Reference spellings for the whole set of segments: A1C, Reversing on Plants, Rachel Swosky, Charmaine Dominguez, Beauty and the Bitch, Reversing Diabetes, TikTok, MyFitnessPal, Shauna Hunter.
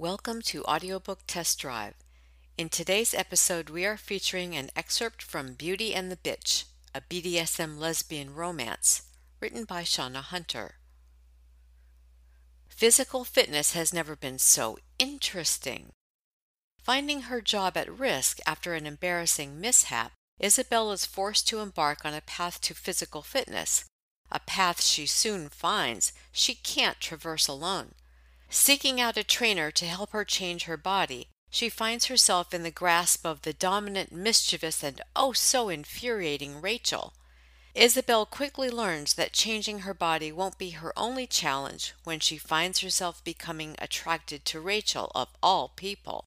Welcome to Audiobook Test Drive. In today's episode, we are featuring an excerpt from Beauty and the Bitch, a BDSM lesbian romance, written by Shauna Hunter. Physical fitness has never been so interesting. Finding her job at risk after an embarrassing mishap, Isabel is forced to embark on a path to physical fitness, a path she soon finds she can't traverse alone. Seeking out a trainer to help her change her body, she finds herself in the grasp of the dominant, mischievous, and oh so infuriating Rachel. Isabel quickly learns that changing her body won't be her only challenge when she finds herself becoming attracted to Rachel of all people.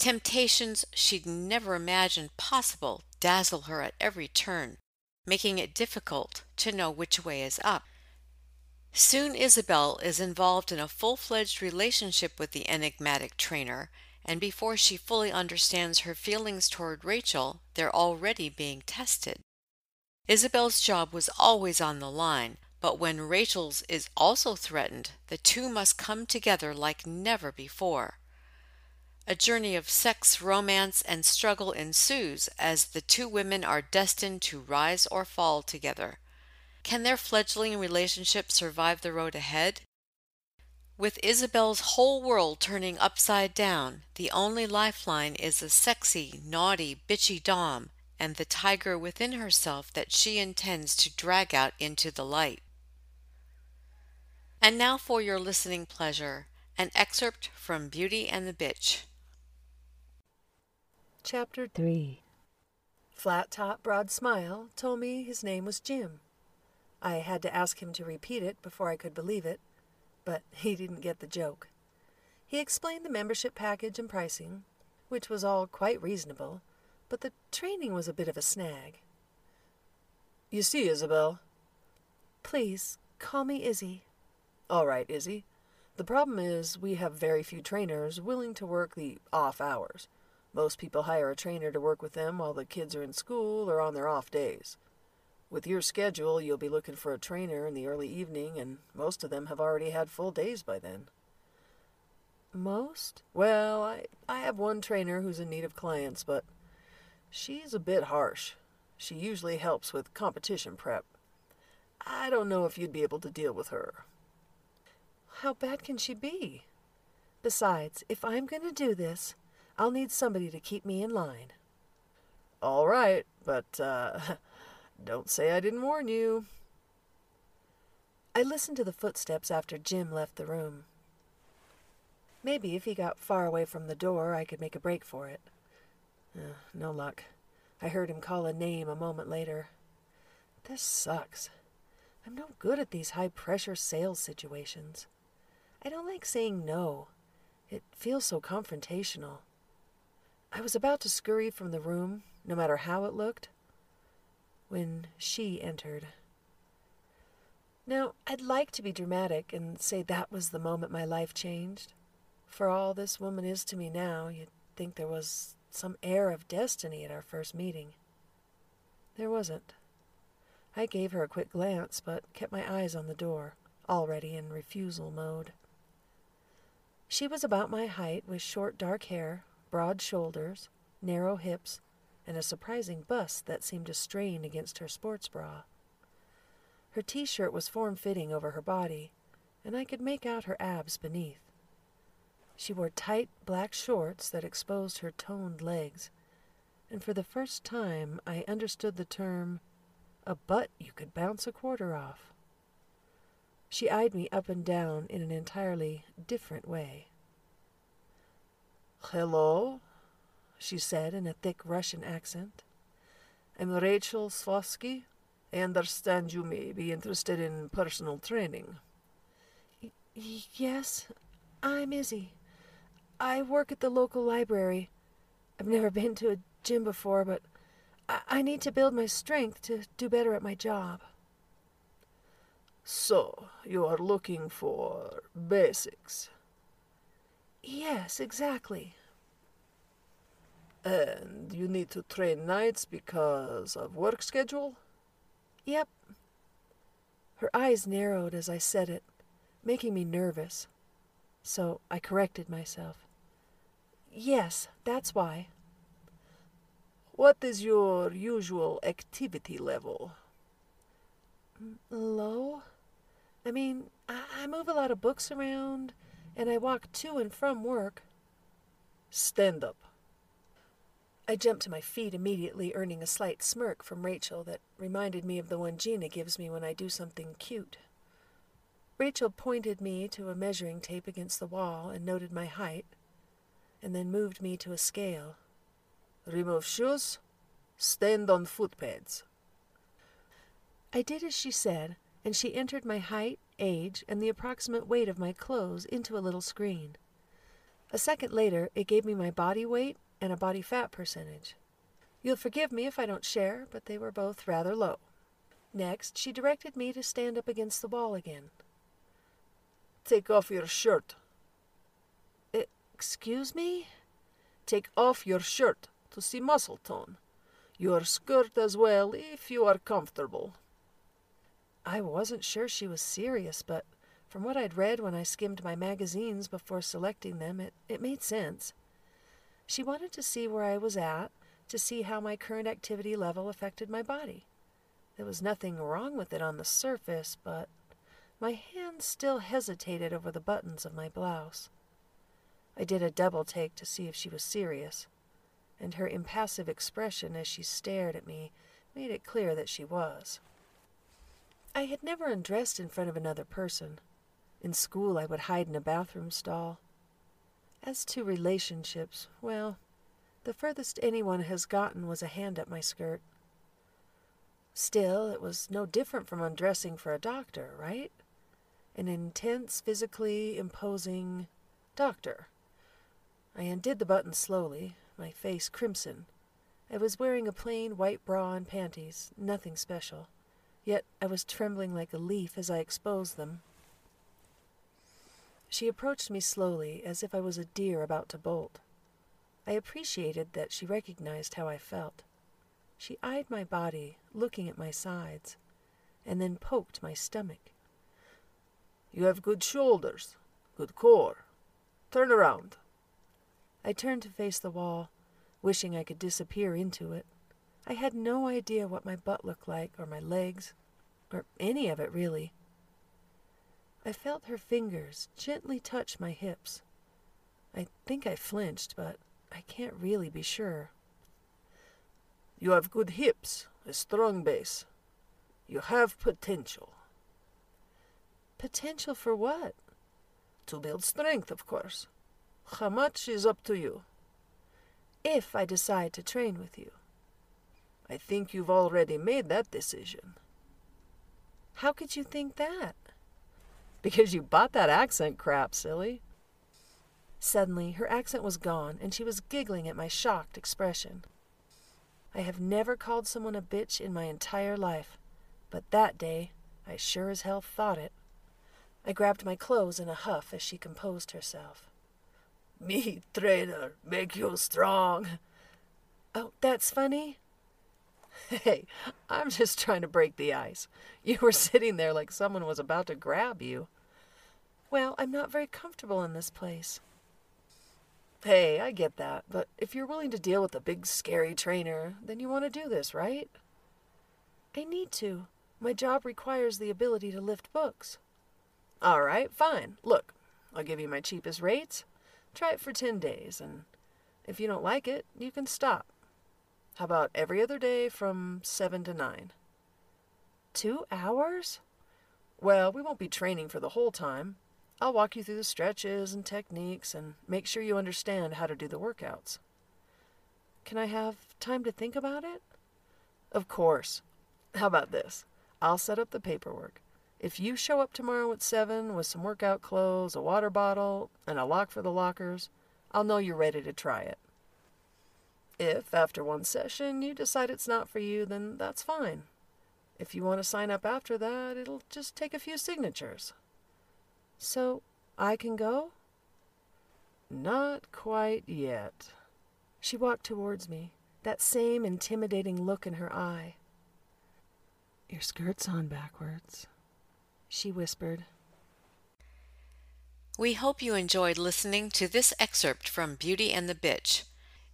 Temptations she'd never imagined possible dazzle her at every turn, making it difficult to know which way is up. Soon Isabel is involved in a full-fledged relationship with the enigmatic trainer, and before she fully understands her feelings toward Rachel, they're already being tested. Isabel's job was always on the line, but when Rachel's is also threatened, the two must come together like never before. A journey of sex, romance, and struggle ensues as the two women are destined to rise or fall together. Can their fledgling relationship survive the road ahead? With Isabel's whole world turning upside down, the only lifeline is a sexy, naughty, bitchy dom and the tiger within herself that she intends to drag out into the light. And now for your listening pleasure, an excerpt from Beauty and the Bitch. Chapter 3. Flat Top Broad Smile told me his name was Jim. I had to ask him to repeat it before I could believe it, but he didn't get the joke. He explained the membership package and pricing, which was all quite reasonable, but the training was a bit of a snag. "You see, Isabel." "Please, call me Izzy." "All right, Izzy. The problem is we have very few trainers willing to work the off hours. Most people hire a trainer to work with them while the kids are in school or on their off days. With your schedule, you'll be looking for a trainer in the early evening, and most of them have already had full days by then." "Most?" "Well, I have one trainer who's in need of clients, but she's a bit harsh. She usually helps with competition prep. I don't know if you'd be able to deal with her." "How bad can she be? Besides, if I'm going to do this, I'll need somebody to keep me in line." "All right, but, don't say I didn't warn you." I listened to the footsteps after Jim left the room. Maybe if he got far away from the door, I could make a break for it. No luck. I heard him call a name a moment later. This sucks. I'm no good at these high-pressure sales situations. I don't like saying no. It feels so confrontational. I was about to scurry from the room, no matter how it looked, when she entered. Now, I'd like to be dramatic and say that was the moment my life changed. For all this woman is to me now, you'd think there was some air of destiny at our first meeting. There wasn't. I gave her a quick glance, but kept my eyes on the door, already in refusal mode. She was about my height, with short dark hair, broad shoulders, narrow hips, and a surprising bust that seemed to strain against her sports bra. Her t-shirt was form-fitting over her body, and I could make out her abs beneath. She wore tight black shorts that exposed her toned legs, and for the first time I understood the term, a butt you could bounce a quarter off. She eyed me up and down in an entirely different way. "Hello?" she said in a thick Russian accent. "I'm Rachel Swosky. I understand you may be interested in personal training." Yes, I'm Izzy. I work at the local library. I've never been to a gym before, but I need to build my strength to do better at my job." "So, you are looking for basics?" "Yes, exactly." "And you need to train nights because of work schedule?" "Yep." Her eyes narrowed as I said it, making me nervous. so I corrected myself. Yes, that's why. What is your usual activity level? Low? I mean, I move a lot of books around, and I walk to and from work. Stand up. I jumped to my feet immediately, earning a slight smirk from Rachel that reminded me of the one Gina gives me when I do something cute. Rachel pointed me to a measuring tape against the wall and noted my height, and then moved me to a scale. Remove shoes. Stand on footpads. I did as she said, and she entered my height, age, and the approximate weight of my clothes into a little screen. A second later, it gave me my body weight and a body fat percentage. You'll forgive me if I don't share, but they were both rather low. Next, she directed me to stand up against the wall again. Take off your shirt. Excuse me? Take off your shirt to see muscle tone. Your skirt as well, if you are comfortable. I wasn't sure she was serious, but from what I'd read when I skimmed my magazines before selecting them, it made sense. She wanted to see where I was at, to see how my current activity level affected my body. There was nothing wrong with it on the surface, but my hands still hesitated over the buttons of my blouse. I did a double take to see if she was serious, and her impassive expression as she stared at me made it clear that she was. I had never undressed in front of another person. In school, I would hide in a bathroom stall. As to relationships, well, the furthest anyone has gotten was a hand up my skirt. Still, it was no different from undressing for a doctor, right? An intense, physically imposing doctor. I undid the button slowly, my face crimson. I was wearing a plain white bra and panties, nothing special. Yet I was trembling like a leaf as I exposed them. She approached me slowly, as if I was a deer about to bolt. I appreciated that she recognized how I felt. She eyed my body, looking at my sides, and then poked my stomach. You have good shoulders, good core. Turn around. I turned to face the wall, wishing I could disappear into it. I had no idea what my butt looked like, or my legs, or any of it, really. I felt her fingers gently touch my hips. I think I flinched, but I can't really be sure. You have good hips, a strong base. You have potential. Potential for what? To build strength, of course. How much is up to you? If I decide to train with you. I think you've already made that decision. How could you think that? Because you bought that accent crap, silly. Suddenly, her accent was gone, and she was giggling at my shocked expression. I have never called someone a bitch in my entire life, but that day, I sure as hell thought it. I grabbed my clothes in a huff as she composed herself. Me, trainer, make you strong. Oh, that's funny. Hey, I'm just trying to break the ice. You were sitting there like someone was about to grab you. Well, I'm not very comfortable in this place. Hey, I get that, but if you're willing to deal with a big, scary trainer, then you want to do this, right? I need to. My job requires the ability to lift books. All right, fine. Look, I'll give you my cheapest rates. Try it for 10 days, and if you don't like it, you can stop. How about every other day from 7 to 9? 2 hours? Well, we won't be training for the whole time. I'll walk you through the stretches and techniques and make sure you understand how to do the workouts. Can I have time to think about it? Of course. How about this? I'll set up the paperwork. If you show up tomorrow at 7 with some workout clothes, a water bottle, and a lock for the lockers, I'll know you're ready to try it. If, after one session, you decide it's not for you, then that's fine. If you want to sign up after that, it'll just take a few signatures. So, I can go? Not quite yet. She walked towards me, that same intimidating look in her eye. Your skirt's on backwards, she whispered. We hope you enjoyed listening to this excerpt from Beauty and the Bitch.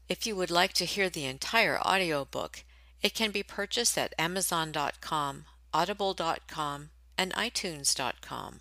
If you would like to hear the entire audiobook, it can be purchased at Amazon.com, Audible.com, and iTunes.com.